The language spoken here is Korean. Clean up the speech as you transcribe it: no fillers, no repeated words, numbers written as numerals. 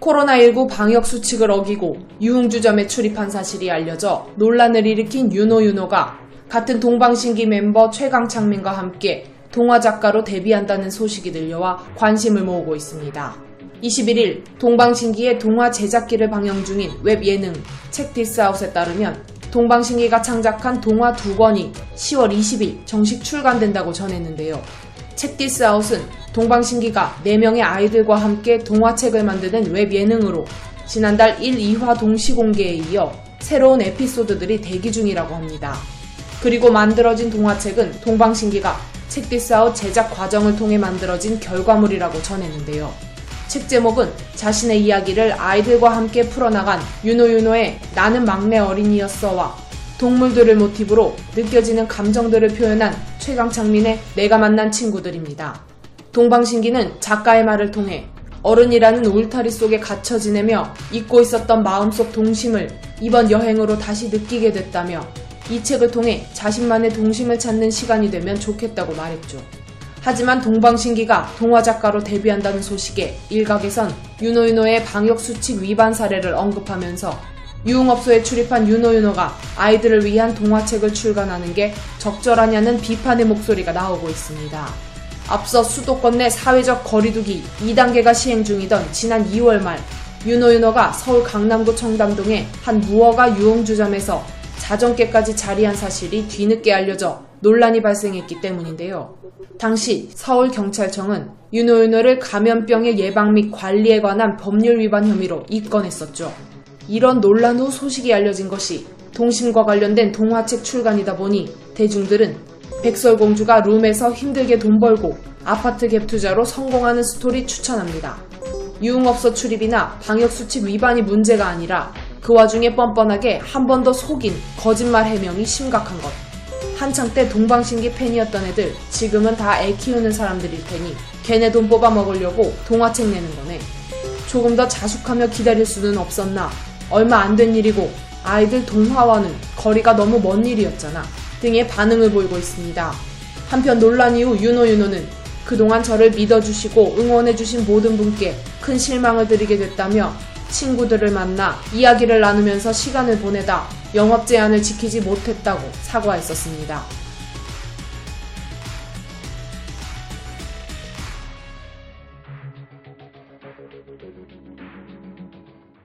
코로나19 방역수칙을 어기고 유흥주점에 출입한 사실이 알려져 논란을 일으킨 윤호가 같은 동방신기 멤버 최강창민과 함께 동화작가로 데뷔한다는 소식이 들려와 관심을 모으고 있습니다. 21일 동방신기의 동화 제작기를 방영 중인 웹 예능 책 디스 아웃에 따르면 동방신기가 창작한 동화 2권이 10월 20일 정식 출간된다고 전했는데요. 책 디스 아웃은 동방신기가 4명의 아이들과 함께 동화책을 만드는 웹 예능으로 지난달 1, 2화 동시 공개에 이어 새로운 에피소드들이 대기 중이라고 합니다. 그리고 만들어진 동화책은 동방신기가 책 디스 아웃 제작 과정을 통해 만들어진 결과물이라고 전했는데요. 책 제목은 자신의 이야기를 아이들과 함께 풀어나간 윤호의 나는 막내 어린이였어와 동물들을 모티브로 느껴지는 감정들을 표현한 최강창민의 내가 만난 친구들입니다. 동방신기는 작가의 말을 통해 어른이라는 울타리 속에 갇혀 지내며 잊고 있었던 마음속 동심을 이번 여행으로 다시 느끼게 됐다며 이 책을 통해 자신만의 동심을 찾는 시간이 되면 좋겠다고 말했죠. 하지만 동방신기가 동화작가로 데뷔한다는 소식에 일각에선 윤호의 방역수칙 위반 사례를 언급하면서 유흥업소에 출입한 윤호가 아이들을 위한 동화책을 출간하는 게 적절하냐는 비판의 목소리가 나오고 있습니다. 앞서 수도권 내 사회적 거리두기 2단계가 시행 중이던 지난 2월 말 윤호가 서울 강남구 청담동의 한 무허가 유흥주점에서 자정께까지 자리한 사실이 뒤늦게 알려져 논란이 발생했기 때문인데요. 당시 서울경찰청은 윤호를 감염병의 예방 및 관리에 관한 법률 위반 혐의로 입건했었죠. 이런 논란 후 소식이 알려진 것이 동심과 관련된 동화책 출간이다 보니 대중들은 백설공주가 룸에서 힘들게 돈 벌고 아파트 갭투자로 성공하는 스토리 추천합니다. 유흥업소 출입이나 방역수칙 위반이 문제가 아니라 그 와중에 뻔뻔하게 한 번 더 속인 거짓말 해명이 심각한 것. 한창 때 동방신기 팬이었던 애들 지금은 다 애 키우는 사람들일 테니 걔네 돈 뽑아 먹으려고 동화책 내는 거네. 조금 더 자숙하며 기다릴 수는 없었나. 얼마 안 된 일이고 아이들 동화와는 거리가 너무 먼 일이었잖아 등의 반응을 보이고 있습니다. 한편 논란 이후 윤호는 그동안 저를 믿어주시고 응원해주신 모든 분께 큰 실망을 드리게 됐다며 친구들을 만나 이야기를 나누면서 시간을 보내다 영업 제한을 지키지 못했다고 사과했었습니다.